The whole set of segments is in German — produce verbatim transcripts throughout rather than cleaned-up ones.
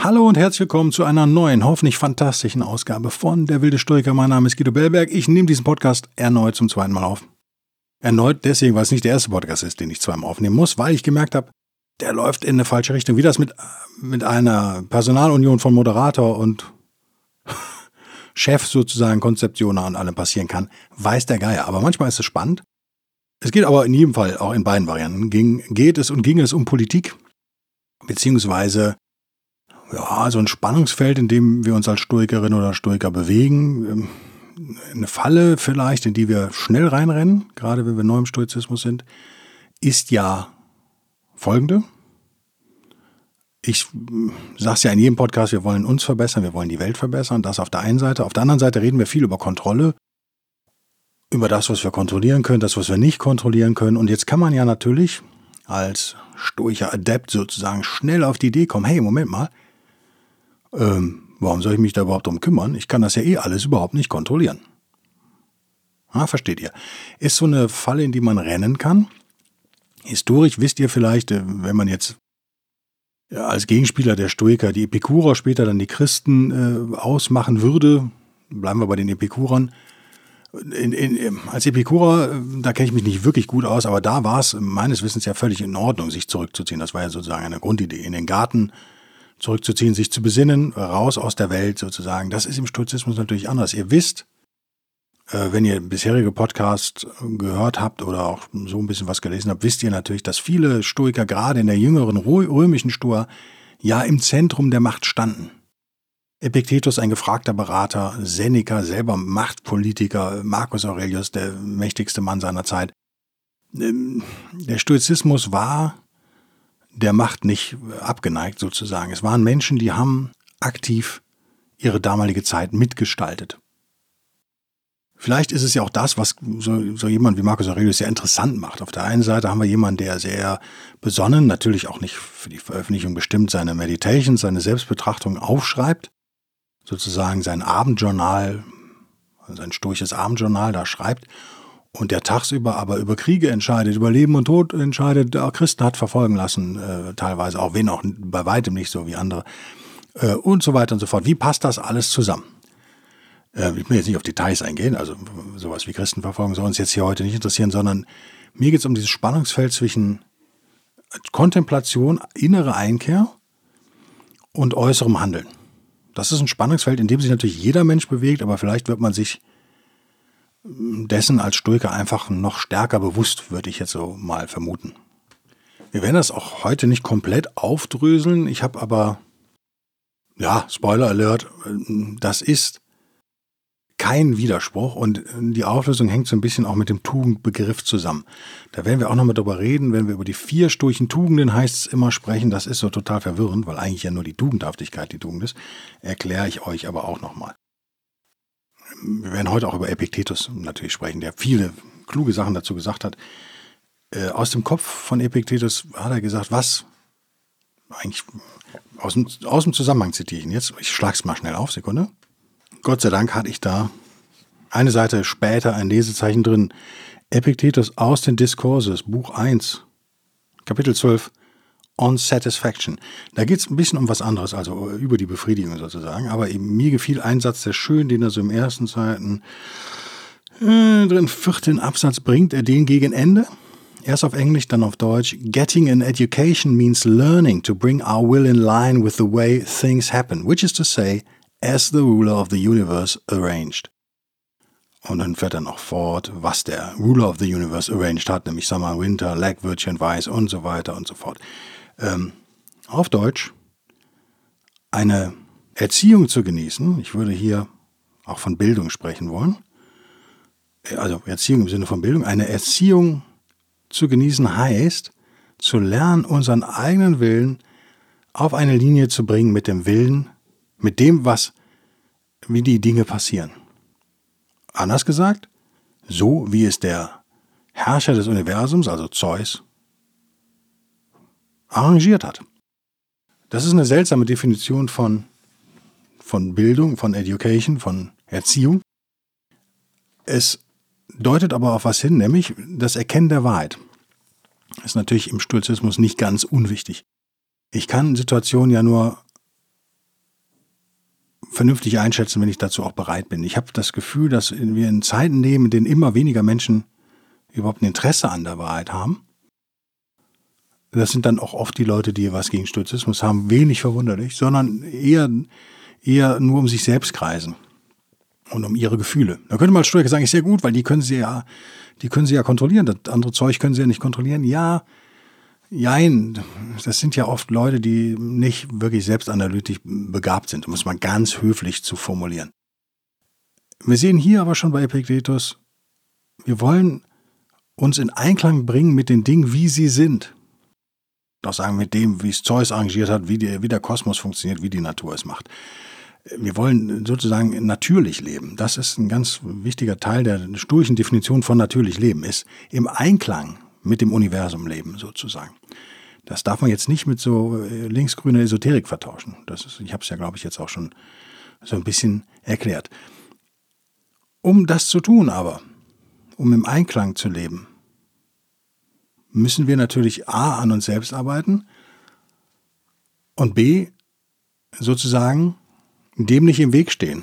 Hallo und herzlich willkommen zu einer neuen, hoffentlich fantastischen Ausgabe von Der wilde Stoiker. Mein Name ist Guido Bellberg. Ich nehme diesen Podcast erneut zum zweiten Mal auf. Erneut deswegen, weil es nicht der erste Podcast ist, den ich zweimal aufnehmen muss, weil ich gemerkt habe, der läuft in eine falsche Richtung. Wie das mit, mit einer Personalunion von Moderator und Chef sozusagen, Konzeptioner und allem passieren kann, weiß der Geier. Aber manchmal ist es spannend. Es geht aber in jedem Fall, auch in beiden Varianten, ging, geht es und ging es um Politik, beziehungsweise ja, so ein Spannungsfeld, in dem wir uns als Stoikerin oder Stoiker bewegen. Eine Falle vielleicht, in die wir schnell reinrennen, gerade wenn wir neu im Stoizismus sind, ist ja folgende. Ich sage es ja in jedem Podcast, wir wollen uns verbessern, wir wollen die Welt verbessern. Das auf der einen Seite. Auf der anderen Seite reden wir viel über Kontrolle, über das, was wir kontrollieren können, das, was wir nicht kontrollieren können. Und jetzt kann man ja natürlich als stoischer Adept sozusagen schnell auf die Idee kommen, hey, Moment mal, Ähm, warum soll ich mich da überhaupt drum kümmern? Ich kann das ja eh alles überhaupt nicht kontrollieren. Ah, versteht ihr? Ist so eine Falle, in die man rennen kann. Historisch wisst ihr vielleicht, wenn man jetzt ja, als Gegenspieler der Stoiker die Epikurer, später dann die Christen äh, ausmachen würde, bleiben wir bei den Epikurern. In, in, als Epikurer, da kenne ich mich nicht wirklich gut aus, aber da war es meines Wissens ja völlig in Ordnung, sich zurückzuziehen. Das war ja sozusagen eine Grundidee, in den Garten zurückzuziehen, sich zu besinnen, raus aus der Welt sozusagen. Das ist im Stoizismus natürlich anders. Ihr wisst, wenn ihr bisherige Podcasts gehört habt oder auch so ein bisschen was gelesen habt, wisst ihr natürlich, dass viele Stoiker, gerade in der jüngeren römischen Stoa, ja im Zentrum der Macht standen. Epictetus, ein gefragter Berater, Seneca, selber Machtpolitiker, Marcus Aurelius, der mächtigste Mann seiner Zeit. Der Stoizismus war der Macht nicht abgeneigt sozusagen. Es waren Menschen, die haben aktiv ihre damalige Zeit mitgestaltet. Vielleicht ist es ja auch das, was so, so jemand wie Marcus Aurelius sehr interessant macht. Auf der einen Seite haben wir jemanden, der sehr besonnen, natürlich auch nicht für die Veröffentlichung bestimmt, seine Meditations, seine Selbstbetrachtung aufschreibt. Sozusagen sein Abendjournal, sein stoisches Abendjournal da schreibt. Und der tagsüber aber über Kriege entscheidet, über Leben und Tod entscheidet, Christen hat verfolgen lassen, äh, teilweise auch, wen auch bei weitem nicht so wie andere äh, und so weiter und so fort. Wie passt das alles zusammen? Ich will jetzt nicht auf Details eingehen, also sowas wie Christenverfolgung soll uns jetzt hier heute nicht interessieren, sondern mir geht es um dieses Spannungsfeld zwischen Kontemplation, innere Einkehr und äußerem Handeln. Das ist ein Spannungsfeld, in dem sich natürlich jeder Mensch bewegt, aber vielleicht wird man sich dessen als Stoiker einfach noch stärker bewusst, würde ich jetzt so mal vermuten. Wir werden das auch heute nicht komplett aufdröseln, ich habe aber, ja, Spoiler Alert, das ist kein Widerspruch und die Auflösung hängt so ein bisschen auch mit dem Tugendbegriff zusammen. Da werden wir auch nochmal drüber reden, wenn wir über die vier stoischen Tugenden, heißt es immer, sprechen. Das ist so total verwirrend, weil eigentlich ja nur die Tugendhaftigkeit die Tugend ist. Erkläre ich euch aber auch nochmal. Wir werden heute auch über Epiktetus natürlich sprechen, der viele kluge Sachen dazu gesagt hat. Aus dem Kopf von Epiktetus hat er gesagt, was eigentlich aus dem, aus dem Zusammenhang zitiere ich ihn jetzt. Ich schlage es mal schnell auf, Sekunde. Gott sei Dank hatte ich da eine Seite später ein Lesezeichen drin. Epiktetus aus den Discourses, Buch eins, Kapitel zwölf, On Satisfaction. Da geht es ein bisschen um was anderes, also über die Befriedigung sozusagen. Aber eben, mir gefiel ein Satz sehr schön, den er so im ersten, zweiten, äh, drin, vierten Absatz bringt. Er den gegen Ende, erst auf Englisch, dann auf Deutsch. Getting an education means learning to bring our will in line with the way things happen, which is to say, as the ruler of the universe arranged. Und dann fährt er noch fort, was der Ruler of the Universe arranged hat, nämlich Summer, Winter, Black, Virgin, Weiß und so weiter und so fort. Ähm, auf Deutsch, eine Erziehung zu genießen, ich würde hier auch von Bildung sprechen wollen, also Erziehung im Sinne von Bildung, eine Erziehung zu genießen heißt, zu lernen, unseren eigenen Willen auf eine Linie zu bringen mit dem Willen, mit dem, was, wie die Dinge passieren. Anders gesagt, so wie es der Herrscher des Universums, also Zeus, arrangiert hat. Das ist eine seltsame Definition von, von Bildung, von Education, von Erziehung. Es deutet aber auf was hin, nämlich das Erkennen der Wahrheit. Das ist natürlich im Stolzismus nicht ganz unwichtig. Ich kann Situationen ja nur vernünftig einschätzen, wenn ich dazu auch bereit bin. Ich habe das Gefühl, dass wir in Zeiten leben, in denen immer weniger Menschen überhaupt ein Interesse an der Wahrheit haben. Das sind dann auch oft die Leute, die was gegen Stoizismus haben, wenig verwunderlich, sondern eher, eher nur um sich selbst kreisen und um ihre Gefühle. Da könnte man als Stoiker sagen, ist sehr gut, weil die können sie ja, die können sie ja kontrollieren. Das andere Zeug können sie ja nicht kontrollieren. Ja, jein, das sind ja oft Leute, die nicht wirklich selbstanalytisch begabt sind, um es mal ganz höflich zu formulieren. Wir sehen hier aber schon bei Epictetus, wir wollen uns in Einklang bringen mit den Dingen, wie sie sind. Doch sagen mit dem, wie es Zeus arrangiert hat, wie, die, wie der Kosmos funktioniert, wie die Natur es macht. Wir wollen sozusagen natürlich leben. Das ist ein ganz wichtiger Teil der stoischen Definition von natürlich leben, ist im Einklang mit dem Universum leben sozusagen. Das darf man jetzt nicht mit so linksgrüner Esoterik vertauschen. Das ist, ich habe es ja, glaube ich, jetzt auch schon so ein bisschen erklärt. Um das zu tun aber, um im Einklang zu leben, müssen wir natürlich A, an uns selbst arbeiten und B, sozusagen dem nicht im Weg stehen,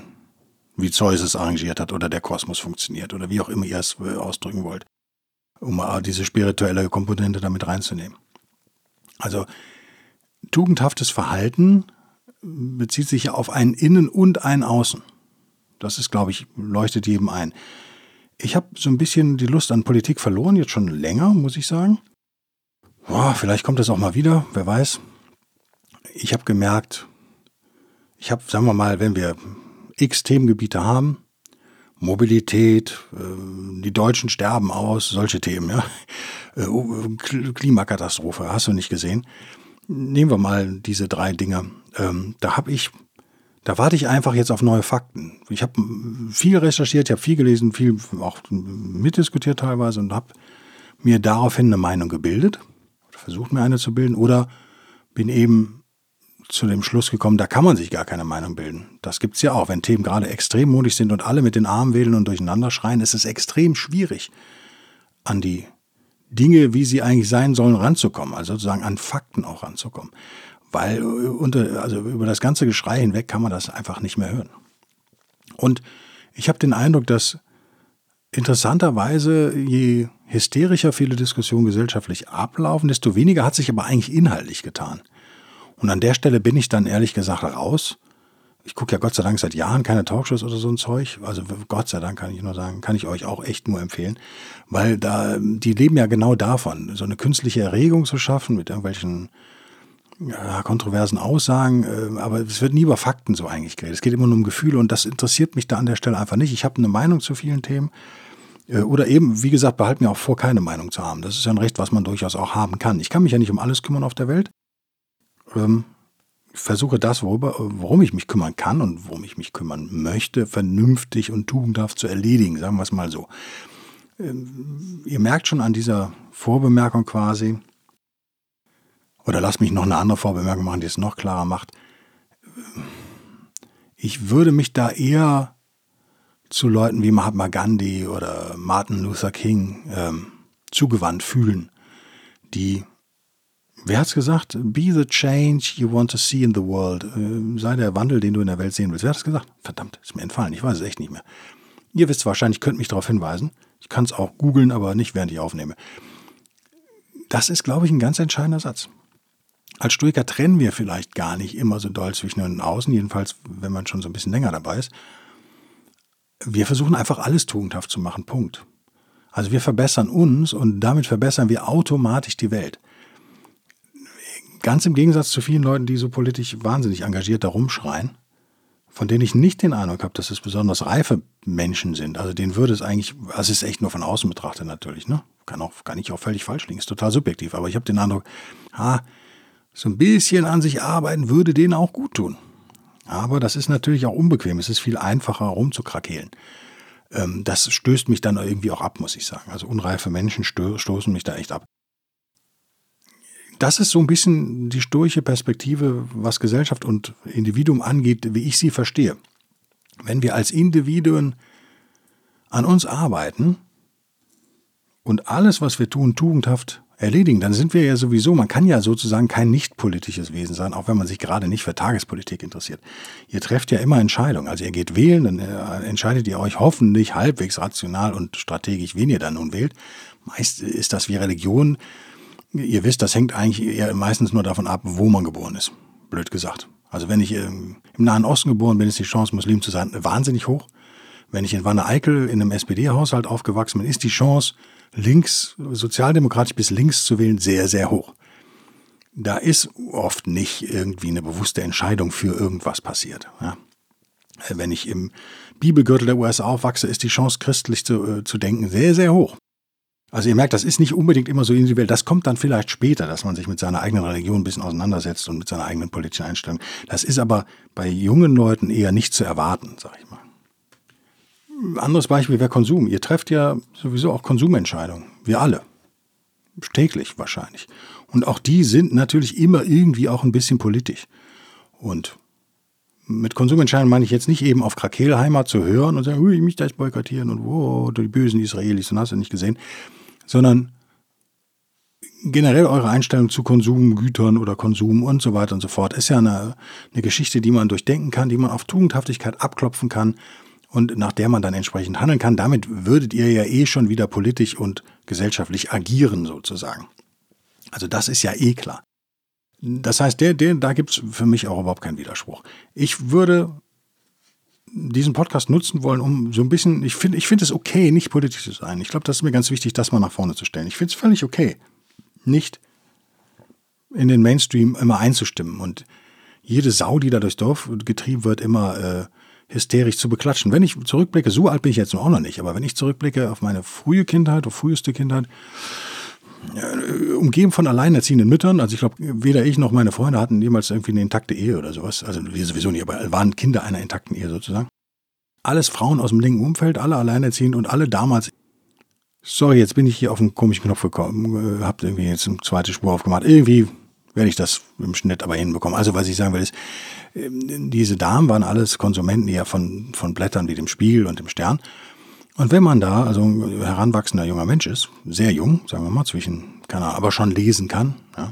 wie Zeus es arrangiert hat oder der Kosmos funktioniert oder wie auch immer ihr es ausdrücken wollt, um diese spirituelle Komponente damit reinzunehmen. Also tugendhaftes Verhalten bezieht sich ja auf ein Innen und ein Außen. Das ist, glaube ich, leuchtet jedem ein. Ich habe so ein bisschen die Lust an Politik verloren, jetzt schon länger, muss ich sagen. Boah, vielleicht kommt das auch mal wieder, wer weiß. Ich habe gemerkt, ich habe, sagen wir mal, wenn wir x Themengebiete haben, Mobilität, die Deutschen sterben aus, solche Themen, ja. Klimakatastrophe, hast du nicht gesehen. Nehmen wir mal diese drei Dinge. Da habe ich... Da warte ich einfach jetzt auf neue Fakten. Ich habe viel recherchiert, ich habe viel gelesen, viel auch mitdiskutiert teilweise und habe mir daraufhin eine Meinung gebildet, versucht mir eine zu bilden oder bin eben zu dem Schluss gekommen, da kann man sich gar keine Meinung bilden. Das gibt's ja auch, wenn Themen gerade extrem modig sind und alle mit den Armen wedeln und durcheinander schreien, ist es extrem schwierig, an die Dinge, wie sie eigentlich sein sollen, ranzukommen, also sozusagen an Fakten auch ranzukommen. Weil unter, also über das ganze Geschrei hinweg kann man das einfach nicht mehr hören. Und ich habe den Eindruck, dass interessanterweise, je hysterischer viele Diskussionen gesellschaftlich ablaufen, desto weniger hat sich aber eigentlich inhaltlich getan. Und an der Stelle bin ich dann ehrlich gesagt raus. Ich gucke ja Gott sei Dank seit Jahren keine Talkshows oder so ein Zeug. Also Gott sei Dank kann ich nur sagen, kann ich euch auch echt nur empfehlen. Weil da die leben ja genau davon, so eine künstliche Erregung zu schaffen mit irgendwelchen... Ja, kontroversen Aussagen, aber es wird nie über Fakten so eigentlich geredet. Es geht immer nur um Gefühle und das interessiert mich da an der Stelle einfach nicht. Ich habe eine Meinung zu vielen Themen oder eben, wie gesagt, behalte mir auch vor, keine Meinung zu haben. Das ist ja ein Recht, was man durchaus auch haben kann. Ich kann mich ja nicht um alles kümmern auf der Welt. Ich versuche das, worüber, worum ich mich kümmern kann und worum ich mich kümmern möchte, vernünftig und tugendhaft zu erledigen, sagen wir es mal so. Ihr merkt schon an dieser Vorbemerkung quasi, oder lass mich noch eine andere Vorbemerkung machen, die es noch klarer macht. Ich würde mich da eher zu Leuten wie Mahatma Gandhi oder Martin Luther King ähm, zugewandt fühlen, die, wer hat's gesagt? Be the change you want to see in the world. Äh, sei der Wandel, den du in der Welt sehen willst. Wer hat das gesagt? Verdammt, ist mir entfallen. Ich weiß es echt nicht mehr. Ihr wisst wahrscheinlich, könnt mich darauf hinweisen. Ich kann es auch googeln, aber nicht, während ich aufnehme. Das ist, glaube ich, ein ganz entscheidender Satz. Als Stoiker trennen wir vielleicht gar nicht immer so doll zwischen innen und außen, jedenfalls wenn man schon so ein bisschen länger dabei ist. Wir versuchen einfach alles tugendhaft zu machen, Punkt. Also wir verbessern uns und damit verbessern wir automatisch die Welt. Ganz im Gegensatz zu vielen Leuten, die so politisch wahnsinnig engagiert da rumschreien, von denen ich nicht den Eindruck habe, dass es besonders reife Menschen sind. Also denen würde es eigentlich, also es ist echt nur von außen betrachtet natürlich, ne? Kann auch, kann ich auch völlig falsch liegen, ist total subjektiv, aber ich habe den Eindruck, ah, so ein bisschen an sich arbeiten würde denen auch gut tun. Aber das ist natürlich auch unbequem. Es ist viel einfacher, rumzukrakeelen. ähm, das stößt mich dann irgendwie auch ab, muss ich sagen. Also unreife Menschen stö- stoßen mich da echt ab. Das ist so ein bisschen die stoische Perspektive, was Gesellschaft und Individuum angeht, wie ich sie verstehe. Wenn wir als Individuen an uns arbeiten und alles, was wir tun, tugendhaft erledigen, dann sind wir ja sowieso, man kann ja sozusagen kein nichtpolitisches Wesen sein, auch wenn man sich gerade nicht für Tagespolitik interessiert. Ihr trefft ja immer Entscheidungen, also ihr geht wählen, dann entscheidet ihr euch hoffentlich halbwegs rational und strategisch, wen ihr dann nun wählt. Meist ist das wie Religion, ihr wisst, das hängt eigentlich eher meistens nur davon ab, wo man geboren ist, blöd gesagt. Also wenn ich im Nahen Osten geboren bin, ist die Chance, Muslim zu sein, wahnsinnig hoch. Wenn ich in Wanne-Eickel in einem S P D-Haushalt aufgewachsen bin, ist die Chance, links, sozialdemokratisch bis links zu wählen, sehr, sehr hoch. Da ist oft nicht irgendwie eine bewusste Entscheidung für irgendwas passiert. Ja. Wenn ich im Bibelgürtel der U S A aufwachse, ist die Chance, christlich zu, äh, zu denken, sehr, sehr hoch. Also ihr merkt, das ist nicht unbedingt immer so individuell. Das kommt dann vielleicht später, dass man sich mit seiner eigenen Religion ein bisschen auseinandersetzt und mit seiner eigenen politischen Einstellung. Das ist aber bei jungen Leuten eher nicht zu erwarten, sag ich mal. Anderes Beispiel wäre Konsum. Ihr trefft ja sowieso auch Konsumentscheidungen. Wir alle. Täglich wahrscheinlich. Und auch die sind natürlich immer irgendwie auch ein bisschen politisch. Und mit Konsumentscheidungen meine ich jetzt nicht eben auf Krakelheimer zu hören und sagen, ich mich da jetzt boykottieren und wow, die bösen Israelis, und hast du nicht gesehen. Sondern generell eure Einstellung zu Konsumgütern oder Konsum und so weiter und so fort ist ja eine, eine Geschichte, die man durchdenken kann, die man auf Tugendhaftigkeit abklopfen kann. Und nach der man dann entsprechend handeln kann, damit würdet ihr ja eh schon wieder politisch und gesellschaftlich agieren sozusagen. Also das ist ja eh klar. Das heißt, der, der, da gibt es für mich auch überhaupt keinen Widerspruch. Ich würde diesen Podcast nutzen wollen, um so ein bisschen, ich finde ich find es okay, nicht politisch zu sein. Ich glaube, das ist mir ganz wichtig, das mal nach vorne zu stellen. Ich finde es völlig okay, nicht in den Mainstream immer einzustimmen. Und jede Sau, die da durchs Dorf getrieben wird, immer... Äh, hysterisch zu beklatschen. Wenn ich zurückblicke, so alt bin ich jetzt auch noch nicht, aber wenn ich zurückblicke auf meine frühe Kindheit, auf früheste Kindheit, umgeben von alleinerziehenden Müttern, also ich glaube, weder ich noch meine Freunde hatten jemals irgendwie eine intakte Ehe oder sowas, also wir sowieso nicht, aber waren Kinder einer intakten Ehe sozusagen. Alles Frauen aus dem linken Umfeld, alle alleinerziehend und alle damals, sorry, jetzt bin ich hier auf einen komischen Knopf gekommen, habt irgendwie jetzt eine zweite Spur aufgemacht, irgendwie werde ich das im Schnitt aber hinbekommen. Also was ich sagen will ist, diese Damen waren alles Konsumenten eher von, von Blättern wie dem Spiegel und dem Stern. Und wenn man da, also ein heranwachsender junger Mensch ist, sehr jung, sagen wir mal, zwischen, keine Ahnung, aber schon lesen kann, ja,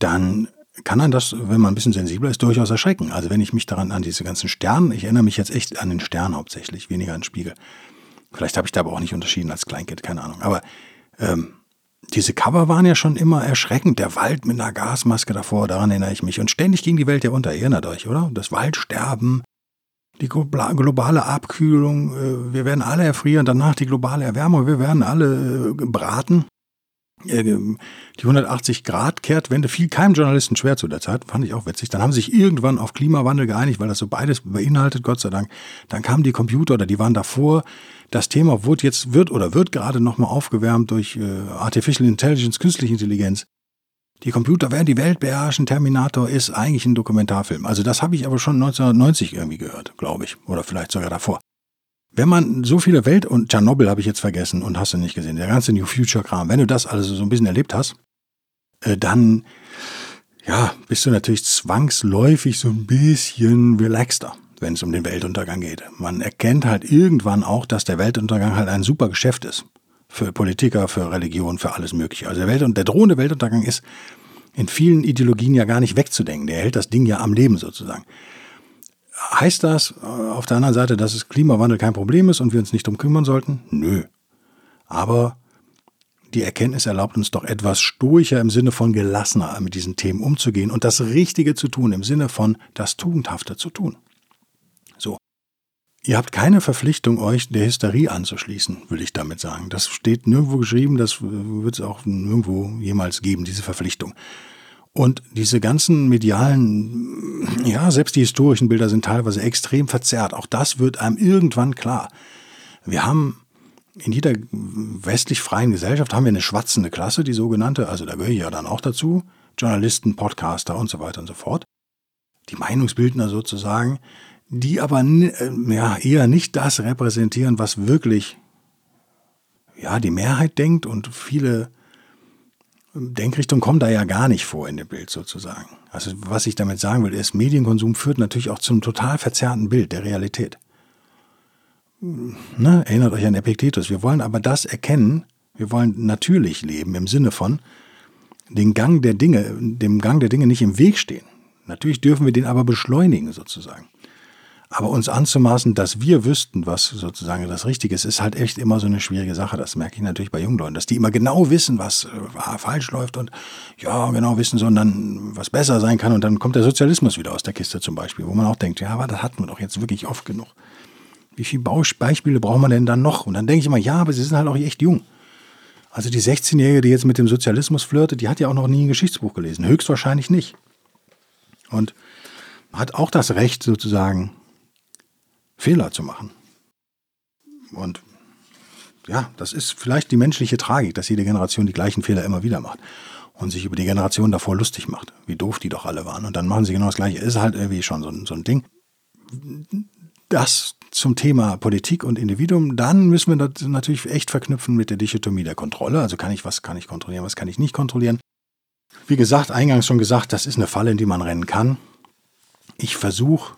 dann kann man das, wenn man ein bisschen sensibler ist, durchaus erschrecken. Also wenn ich mich daran an diese ganzen Sterne, ich erinnere mich jetzt echt an den Stern hauptsächlich, weniger an den Spiegel. Vielleicht habe ich da aber auch nicht unterschieden als Kleinkind, keine Ahnung. Aber, ähm, diese Cover waren ja schon immer erschreckend. Der Wald mit einer Gasmaske davor, daran erinnere ich mich. Und ständig ging die Welt ja unter, erinnert euch, oder? Das Waldsterben, die globale Abkühlung, wir werden alle erfrieren, danach die globale Erwärmung, wir werden alle braten. Die hundertachtzig-Grad-Kehrtwende fiel keinem Journalisten schwer zu der Zeit, fand ich auch witzig. Dann haben sie sich irgendwann auf Klimawandel geeinigt, weil das so beides beinhaltet, Gott sei Dank. Dann kamen die Computer, oder die waren davor. Das Thema wurde jetzt, wird oder wird gerade nochmal aufgewärmt durch äh, Artificial Intelligence, künstliche Intelligenz. Die Computer werden die Welt beherrschen, Terminator ist eigentlich ein Dokumentarfilm. Also das habe ich aber schon neunzehnhundertneunzig irgendwie gehört, glaube ich, oder vielleicht sogar davor. Wenn man so viele Welt- und Tschernobyl habe ich jetzt vergessen und hast du nicht gesehen, der ganze New Future-Kram, wenn du das alles so ein bisschen erlebt hast, äh, dann ja, bist du natürlich zwangsläufig so ein bisschen relaxter, wenn es um den Weltuntergang geht. Man erkennt halt irgendwann auch, dass der Weltuntergang halt ein super Geschäft ist. Für Politiker, für Religion, für alles Mögliche. Also der, Welt- und der drohende Weltuntergang ist in vielen Ideologien ja gar nicht wegzudenken. Der hält das Ding ja am Leben sozusagen. Heißt das auf der anderen Seite, dass es Klimawandel kein Problem ist und wir uns nicht drum kümmern sollten? Nö. Aber die Erkenntnis erlaubt uns doch etwas stoischer im Sinne von gelassener mit diesen Themen umzugehen und das Richtige zu tun, im Sinne von das Tugendhafte zu tun. So. Ihr habt keine Verpflichtung, euch der Hysterie anzuschließen, will ich damit sagen. Das steht nirgendwo geschrieben, das wird es auch nirgendwo jemals geben, diese Verpflichtung. Und diese ganzen medialen, ja, selbst die historischen Bilder sind teilweise extrem verzerrt. Auch das wird einem irgendwann klar. Wir haben in jeder westlich freien Gesellschaft haben wir eine schwatzende Klasse, die sogenannte, also da gehöre ich ja dann auch dazu, Journalisten, Podcaster und so weiter und so fort. Die Meinungsbildner sozusagen, die aber ja, eher nicht das repräsentieren, was wirklich ja, die Mehrheit denkt, und viele Denkrichtungen kommen da ja gar nicht vor in dem Bild sozusagen. Also was ich damit sagen will, ist, Medienkonsum führt natürlich auch zum total verzerrten Bild der Realität. Ne? Erinnert euch an Epictetus. Wir wollen aber das erkennen, wir wollen natürlich leben im Sinne von den Gang der Dinge, dem Gang der Dinge nicht im Weg stehen. Natürlich dürfen wir den aber beschleunigen sozusagen. Aber uns anzumaßen, dass wir wüssten, was sozusagen das Richtige ist, ist halt echt immer so eine schwierige Sache. Das merke ich natürlich bei jungen Leuten, dass die immer genau wissen, was äh, falsch läuft und ja, genau wissen, sondern was besser sein kann. Und dann kommt der Sozialismus wieder aus der Kiste zum Beispiel, wo man auch denkt, ja, aber das hatten wir doch jetzt wirklich oft genug. Wie viele Beispiele braucht man denn dann noch? Und dann denke ich immer, ja, aber sie sind halt auch echt jung. Also die sechzehnjährige, die jetzt mit dem Sozialismus flirtet, die hat ja auch noch nie ein Geschichtsbuch gelesen. Höchstwahrscheinlich nicht. Und hat auch das Recht sozusagen, Fehler zu machen. Und ja, das ist vielleicht die menschliche Tragik, dass jede Generation die gleichen Fehler immer wieder macht und sich über die Generation davor lustig macht, wie doof die doch alle waren. Und dann machen sie genau das Gleiche. Ist halt irgendwie schon so ein, so ein Ding. Das zum Thema Politik und Individuum, dann müssen wir das natürlich echt verknüpfen mit der Dichotomie der Kontrolle. Also kann ich was, kann ich kontrollieren, was kann ich nicht kontrollieren. Wie gesagt, eingangs schon gesagt, das ist eine Falle, in die man rennen kann. Ich versuche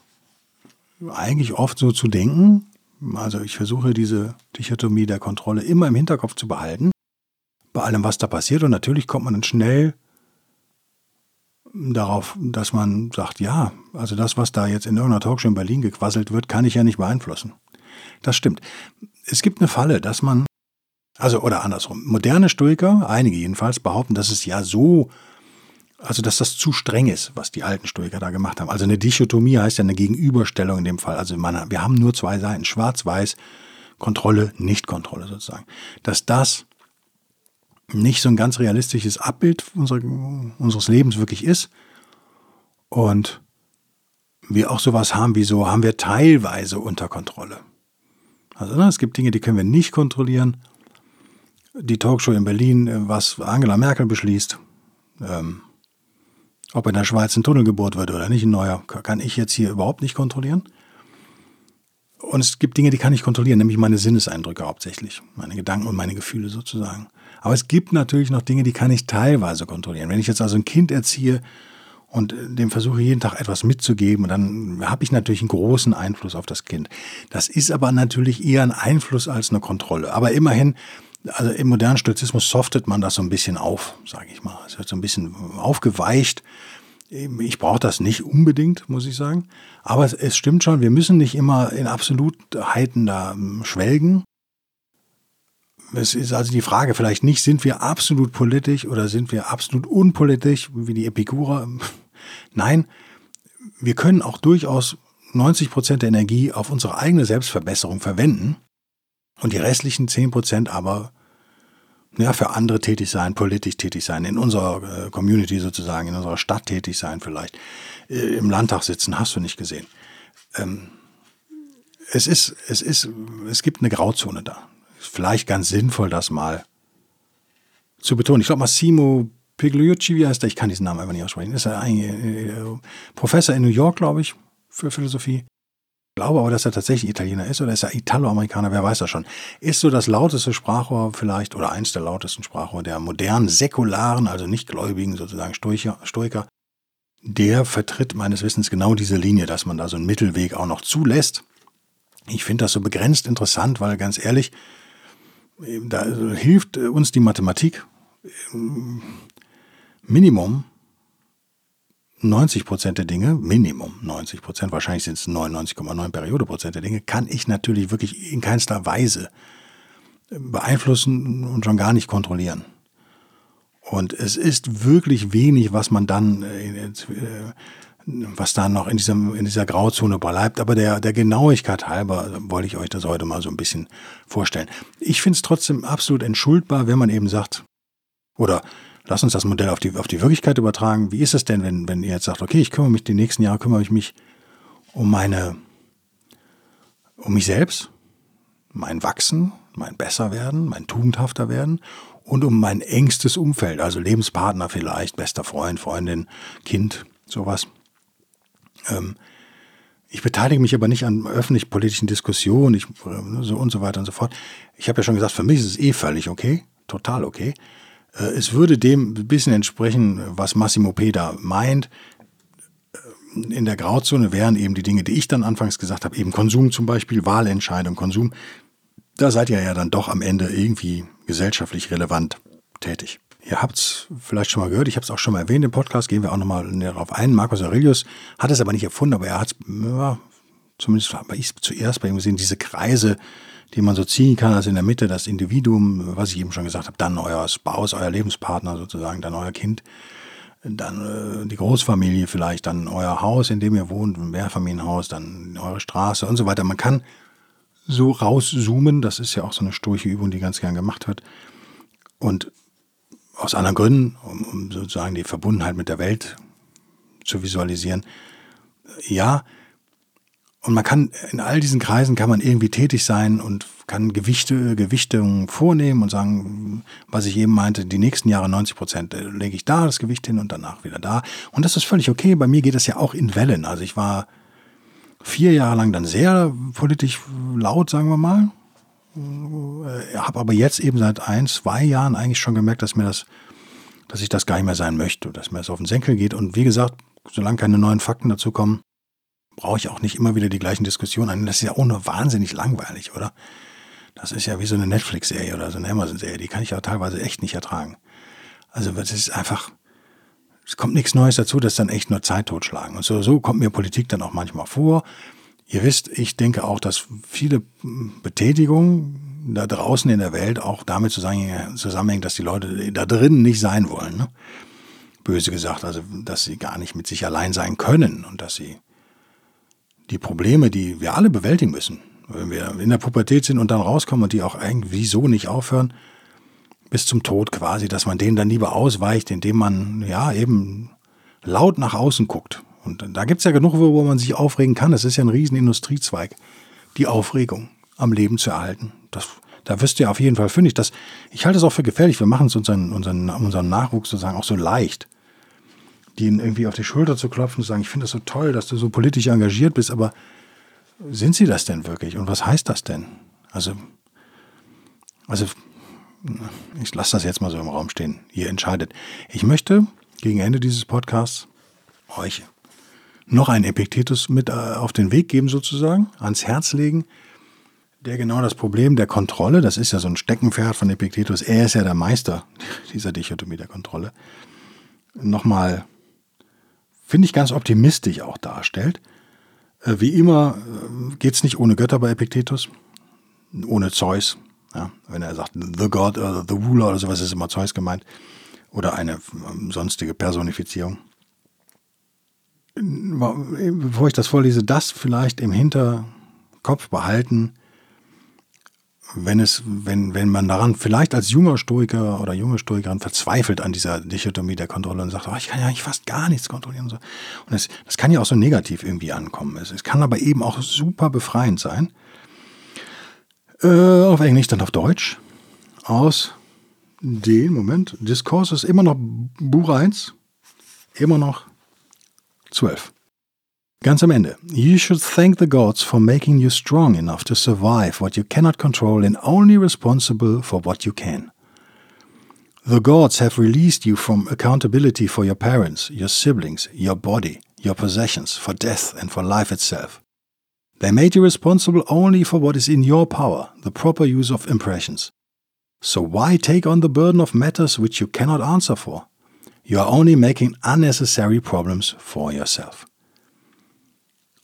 eigentlich oft so zu denken, also ich versuche diese Dichotomie der Kontrolle immer im Hinterkopf zu behalten, bei allem, was da passiert. Und natürlich kommt man dann schnell darauf, dass man sagt, ja, also das, was da jetzt in irgendeiner Talkshow in Berlin gequasselt wird, kann ich ja nicht beeinflussen. Das stimmt. Es gibt eine Falle, dass man, also oder andersrum, moderne Stoiker, einige jedenfalls, behaupten, dass es ja so, also dass das zu streng ist, was die alten Stoiker da gemacht haben. Also eine Dichotomie heißt ja eine Gegenüberstellung in dem Fall. Also man, wir haben nur zwei Seiten, schwarz-weiß, Kontrolle, Nicht-Kontrolle sozusagen. Dass das nicht so ein ganz realistisches Abbild unserer, unseres Lebens wirklich ist. Und wir auch sowas haben wie so, haben wir teilweise unter Kontrolle. Also ne, es gibt Dinge, die können wir nicht kontrollieren. Die Talkshow in Berlin, was Angela Merkel beschließt, ähm, ob in der Schweiz ein Tunnel gebohrt wird oder nicht, ein neuer, kann ich jetzt hier überhaupt nicht kontrollieren. Und es gibt Dinge, die kann ich kontrollieren, nämlich meine Sinneseindrücke hauptsächlich, meine Gedanken und meine Gefühle sozusagen. Aber es gibt natürlich noch Dinge, die kann ich teilweise kontrollieren. Wenn ich jetzt also ein Kind erziehe und dem versuche, jeden Tag etwas mitzugeben, dann habe ich natürlich einen großen Einfluss auf das Kind. Das ist aber natürlich eher ein Einfluss als eine Kontrolle. Aber immerhin, also im modernen Stolzismus softet man das so ein bisschen auf, sage ich mal. Es wird so ein bisschen aufgeweicht. Ich brauche das nicht unbedingt, muss ich sagen. Aber es, es stimmt schon, wir müssen nicht immer in Absolutheiten da schwelgen. Es ist also die Frage vielleicht nicht, sind wir absolut politisch oder sind wir absolut unpolitisch, wie die Epikurer? Nein, wir können auch durchaus neunzig Prozent der Energie auf unsere eigene Selbstverbesserung verwenden. Und die restlichen zehn Prozent aber ja, für andere tätig sein, politisch tätig sein, in unserer Community sozusagen, in unserer Stadt tätig sein vielleicht, im Landtag sitzen, hast du nicht gesehen. Ähm, es ist, es ist, es gibt eine Grauzone da. Vielleicht ganz sinnvoll, das mal zu betonen. Ich glaube, Massimo Pigliucci, wie heißt der? Ich kann diesen Namen einfach nicht aussprechen. Ist er ein äh, Professor in New York, glaube ich, für Philosophie. Glaube aber, dass er tatsächlich Italiener ist, oder ist er Italoamerikaner, wer weiß das schon. Ist so das lauteste Sprachrohr vielleicht, oder eins der lautesten Sprachrohr der modernen, säkularen, also nicht gläubigen sozusagen Stoiker. Der vertritt meines Wissens genau diese Linie, dass man da so einen Mittelweg auch noch zulässt. Ich finde das so begrenzt interessant, weil ganz ehrlich, da hilft uns die Mathematik Minimum neunzig Prozent der Dinge, Minimum neunzig Prozent, wahrscheinlich sind es neunundneunzig Komma neun Periodeprozent der Dinge, kann ich natürlich wirklich in keinster Weise beeinflussen und schon gar nicht kontrollieren. Und es ist wirklich wenig, was man dann, was dann noch in, diesem, in dieser Grauzone bleibt. Aber der, der Genauigkeit halber wollte ich euch das heute mal so ein bisschen vorstellen. Ich finde es trotzdem absolut entschuldbar, wenn man eben sagt, oder lass uns das Modell auf die, auf die Wirklichkeit übertragen. Wie ist es denn, wenn, wenn ihr jetzt sagt, okay, ich kümmere mich die nächsten Jahre, kümmere ich mich um meine, um mich selbst, mein Wachsen, mein Besserwerden, mein tugendhafter Werden und um mein engstes Umfeld, also Lebenspartner vielleicht, bester Freund, Freundin, Kind, sowas. Ähm, Ich beteilige mich aber nicht an öffentlich-politischen Diskussionen ich, so und so weiter und so fort. Ich habe ja schon gesagt, für mich ist es eh völlig okay, total okay. Es würde dem ein bisschen entsprechen, was Massimo P. da meint. In der Grauzone wären eben die Dinge, die ich dann anfangs gesagt habe, eben Konsum zum Beispiel, Wahlentscheidung, Konsum. Da seid ihr ja dann doch am Ende irgendwie gesellschaftlich relevant tätig. Ihr habt es vielleicht schon mal gehört, ich habe es auch schon mal erwähnt im Podcast, gehen wir auch nochmal darauf ein. Marcus Aurelius hat es aber nicht erfunden, aber er hat es, ja, zumindest habe ich es zuerst bei ihm gesehen, diese Kreise, die man so ziehen kann, also in der Mitte das Individuum, was ich eben schon gesagt habe, dann euer Spouse, euer Lebenspartner sozusagen, dann euer Kind, dann äh, die Großfamilie vielleicht, dann euer Haus, in dem ihr wohnt, ein Mehrfamilienhaus, dann eure Straße und so weiter. Man kann so rauszoomen, das ist ja auch so eine stoische Übung, die ganz gern gemacht wird. Und aus anderen Gründen, um, um sozusagen die Verbundenheit mit der Welt zu visualisieren. Ja, und man kann in all diesen Kreisen kann man irgendwie tätig sein und kann Gewichte, Gewichtungen vornehmen und sagen, was ich eben meinte, die nächsten Jahre neunzig Prozent lege ich da das Gewicht hin und danach wieder da. Und das ist völlig okay. Bei mir geht das ja auch in Wellen. Also ich war vier Jahre lang dann sehr politisch laut, sagen wir mal. Ich habe aber jetzt eben seit ein, zwei Jahren eigentlich schon gemerkt, dass mir das, dass ich das gar nicht mehr sein möchte, dass mir das auf den Senkel geht. Und wie gesagt, solange keine neuen Fakten dazu kommen, brauche ich auch nicht immer wieder die gleichen Diskussionen an. Das ist ja auch nur wahnsinnig langweilig, oder? Das ist ja wie so eine Netflix-Serie oder so eine Amazon-Serie. Die kann ich ja teilweise echt nicht ertragen. Also das ist einfach, es kommt nichts Neues dazu, das ist dann echt nur Zeit totschlagen. Und so, so kommt mir Politik dann auch manchmal vor. Ihr wisst, ich denke auch, dass viele Betätigungen da draußen in der Welt auch damit zusammenhängen, dass die Leute da drinnen nicht sein wollen. Ne? Böse gesagt, also dass sie gar nicht mit sich allein sein können und dass sie die Probleme, die wir alle bewältigen müssen, wenn wir in der Pubertät sind und dann rauskommen und die auch irgendwie so nicht aufhören, bis zum Tod quasi, dass man denen dann lieber ausweicht, indem man ja eben laut nach außen guckt. Und da gibt es ja genug, worüber man sich aufregen kann. Das ist ja ein riesen Industriezweig, die Aufregung am Leben zu erhalten. Das, da wirst du ja auf jeden Fall fündig. Das, ich halte es auch für gefährlich. Wir machen es unseren, unseren, unserem Nachwuchs sozusagen auch so leicht, denen irgendwie auf die Schulter zu klopfen und zu sagen, ich finde das so toll, dass du so politisch engagiert bist. Aber sind sie das denn wirklich? Und was heißt das denn? Also, also ich lasse das jetzt mal so im Raum stehen. Ihr entscheidet. Ich möchte gegen Ende dieses Podcasts euch noch einen Epictetus mit äh, auf den Weg geben sozusagen, ans Herz legen, der genau das Problem der Kontrolle, das ist ja so ein Steckenpferd von Epictetus, er ist ja der Meister dieser Dichotomie der Kontrolle, nochmal, finde ich, ganz optimistisch auch darstellt. Äh, wie immer äh, geht es nicht ohne Götter bei Epictetus, ohne Zeus. Ja? Wenn er sagt, the God oder the Ruler oder sowas, ist immer Zeus gemeint oder eine äh, sonstige Personifizierung. Bevor ich das vorlese, das vielleicht im Hinterkopf behalten, wenn es, wenn, wenn man daran vielleicht als junger Stoiker oder junge Stoikerin verzweifelt an dieser Dichotomie der Kontrolle und sagt, oh, ich kann ja eigentlich fast gar nichts kontrollieren und so. Und es, das kann ja auch so negativ irgendwie ankommen. Es, es kann aber eben auch super befreiend sein. Äh, auf Englisch, dann auf Deutsch. Aus den, Moment, Discourses, immer noch Buch eins, immer noch zwölf. Ganz am Ende. You should thank the gods for making you strong enough to survive what you cannot control and only responsible for what you can. The gods have released you from accountability for your parents, your siblings, your body, your possessions, for death and for life itself. They made you responsible only for what is in your power, the proper use of impressions. So why take on the burden of matters which you cannot answer for? You are only making unnecessary problems for yourself.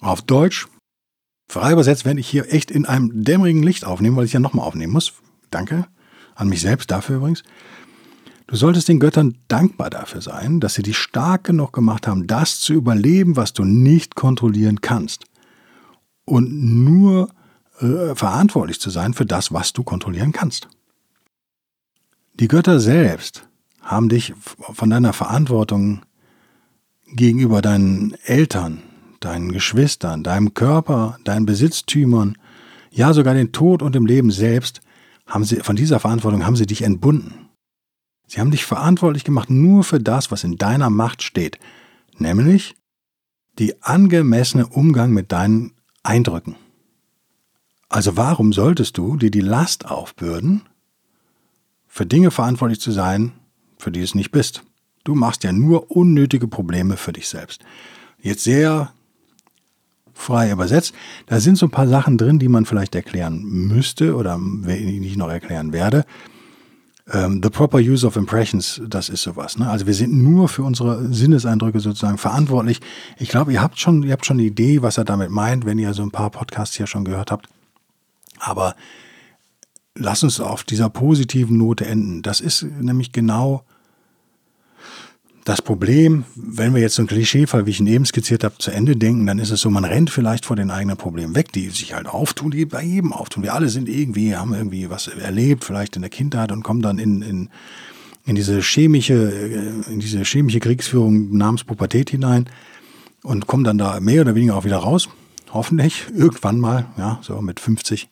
Auf Deutsch, frei übersetzt, werde ich hier echt in einem dämmerigen Licht aufnehmen, weil ich ja nochmal aufnehmen muss. Danke an mich selbst dafür übrigens. Du solltest den Göttern dankbar dafür sein, dass sie dich stark genug gemacht haben, das zu überleben, was du nicht kontrollieren kannst. Und nur äh, verantwortlich zu sein für das, was du kontrollieren kannst. Die Götter selbst haben dich von deiner Verantwortung gegenüber deinen Eltern, deinen Geschwistern, deinem Körper, deinen Besitztümern, ja sogar den Tod und dem Leben selbst, haben sie, von dieser Verantwortung haben sie dich entbunden. Sie haben dich verantwortlich gemacht nur für das, was in deiner Macht steht, nämlich die angemessene Umgang mit deinen Eindrücken. Also warum solltest du dir die Last aufbürden, für Dinge verantwortlich zu sein, für die es nicht bist? Du machst ja nur unnötige Probleme für dich selbst. Jetzt sehr frei übersetzt, da sind so ein paar Sachen drin, die man vielleicht erklären müsste oder nicht noch erklären werde. The proper use of impressions, das ist sowas. Ne? Also wir sind nur für unsere Sinneseindrücke sozusagen verantwortlich. Ich glaube, ihr habt schon, ihr habt schon eine Idee, was er damit meint, wenn ihr so ein paar Podcasts hier schon gehört habt. Aber lasst uns auf dieser positiven Note enden. Das ist nämlich genau das Problem. Wenn wir jetzt so einen Klischeefall, wie ich ihn eben skizziert habe, zu Ende denken, dann ist es so, man rennt vielleicht vor den eigenen Problemen weg, die sich halt auftun, die bei jedem auftun. Wir alle sind irgendwie, haben irgendwie was erlebt, vielleicht in der Kindheit, und kommen dann in, in, in diese chemische, in diese chemische Kriegsführung namens Pubertät hinein und kommen dann da mehr oder weniger auch wieder raus. Hoffentlich. Irgendwann mal, ja, so mit fünfzig.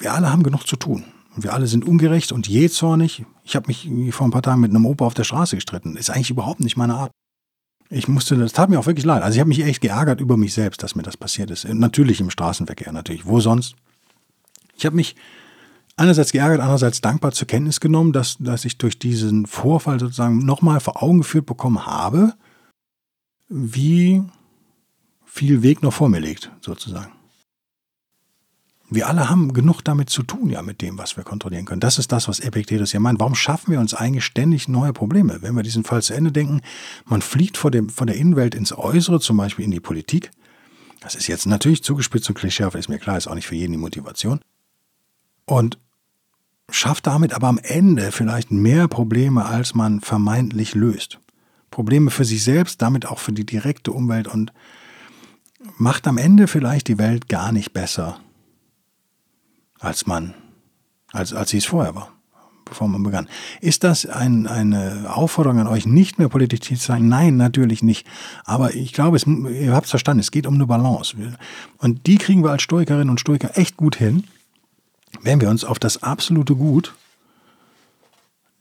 Wir alle haben genug zu tun. Wir alle sind ungerecht und jähzornig. Ich habe mich vor ein paar Tagen mit einem Opa auf der Straße gestritten. Ist eigentlich überhaupt nicht meine Art. Ich musste, das tat mir auch wirklich leid. Also ich habe mich echt geärgert über mich selbst, dass mir das passiert ist. Natürlich im Straßenverkehr, natürlich. Wo sonst? Ich habe mich einerseits geärgert, andererseits dankbar zur Kenntnis genommen, dass, dass ich durch diesen Vorfall sozusagen nochmal vor Augen geführt bekommen habe, wie viel Weg noch vor mir liegt, sozusagen. Wir alle haben genug damit zu tun, ja, mit dem, was wir kontrollieren können. Das ist das, was Epictetus hier meint. Warum schaffen wir uns eigentlich ständig neue Probleme? Wenn wir diesen Fall zu Ende denken, man fliegt vor dem, von der Innenwelt ins Äußere, zum Beispiel in die Politik. Das ist jetzt natürlich zugespitzt und klischeehaft, ist mir klar, ist auch nicht für jeden die Motivation. Und schafft damit aber am Ende vielleicht mehr Probleme, als man vermeintlich löst. Probleme für sich selbst, damit auch für die direkte Umwelt, und macht am Ende vielleicht die Welt gar nicht besser, als man, als, als sie es vorher war, bevor man begann. Ist das ein, eine Aufforderung an euch, nicht mehr politisch zu sein? Nein, natürlich nicht. Aber ich glaube, es, ihr habt es verstanden, es geht um eine Balance. Und die kriegen wir als Stoikerinnen und Stoiker echt gut hin, wenn wir uns auf das absolute Gut,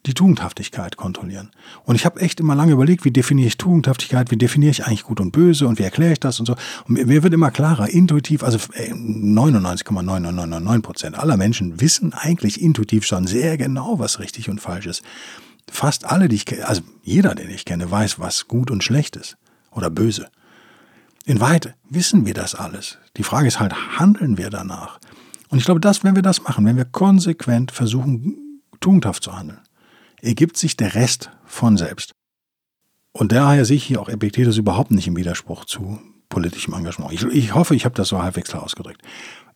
die Tugendhaftigkeit, kontrollieren. Und ich habe echt immer lange überlegt, wie definiere ich Tugendhaftigkeit, wie definiere ich eigentlich Gut und Böse und wie erkläre ich das und so. Und mir wird immer klarer, intuitiv, also neunundneunzig Komma neunundneunzig Prozent aller Menschen wissen eigentlich intuitiv schon sehr genau, was richtig und falsch ist. Fast alle, die ich kenne, also jeder, den ich kenne, weiß, was gut und schlecht ist oder böse. In Wahrheit wissen wir das alles. Die Frage ist halt, handeln wir danach? Und ich glaube, dass, wenn wir das machen, wenn wir konsequent versuchen, tugendhaft zu handeln, ergibt sich der Rest von selbst. Und daher sehe ich hier auch Epictetus überhaupt nicht im Widerspruch zu politischem Engagement. Ich, ich hoffe, ich habe das so halbwegs klar ausgedrückt.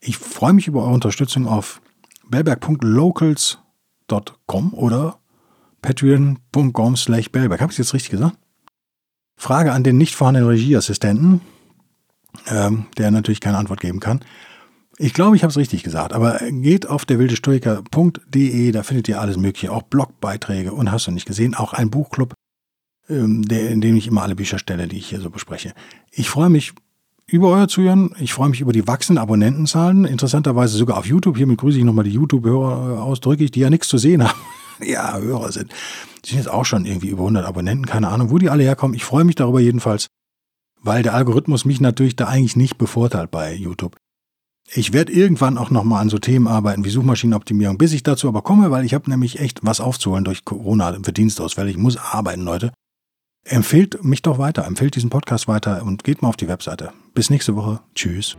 Ich freue mich über eure Unterstützung auf bellberg punkt locals punkt com oder patreon punkt com slash bellberg. Habe ich es jetzt richtig gesagt? Frage an den nicht vorhandenen Regieassistenten, ähm, der natürlich keine Antwort geben kann. Ich glaube, ich habe es richtig gesagt, aber geht auf der wilde historiker punkt de, da findet ihr alles Mögliche, auch Blogbeiträge und hast du nicht gesehen, auch ein Buchclub, in dem ich immer alle Bücher stelle, die ich hier so bespreche. Ich freue mich über euer Zuhören, ich freue mich über die wachsenden Abonnentenzahlen, interessanterweise sogar auf YouTube. Hiermit grüße ich nochmal die YouTube-Hörer ausdrücklich, die ja nichts zu sehen haben, ja, Hörer sind. Die sind jetzt auch schon irgendwie über hundert Abonnenten, keine Ahnung, wo die alle herkommen. Ich freue mich darüber jedenfalls, weil der Algorithmus mich natürlich da eigentlich nicht bevorteilt bei YouTube. Ich werde irgendwann auch nochmal an so Themen arbeiten wie Suchmaschinenoptimierung, bis ich dazu aber komme, weil ich habe nämlich echt was aufzuholen durch Corona für Dienstausfälle. Ich muss arbeiten, Leute. Empfehlt mich doch weiter, empfehlt diesen Podcast weiter und geht mal auf die Webseite. Bis nächste Woche. Tschüss.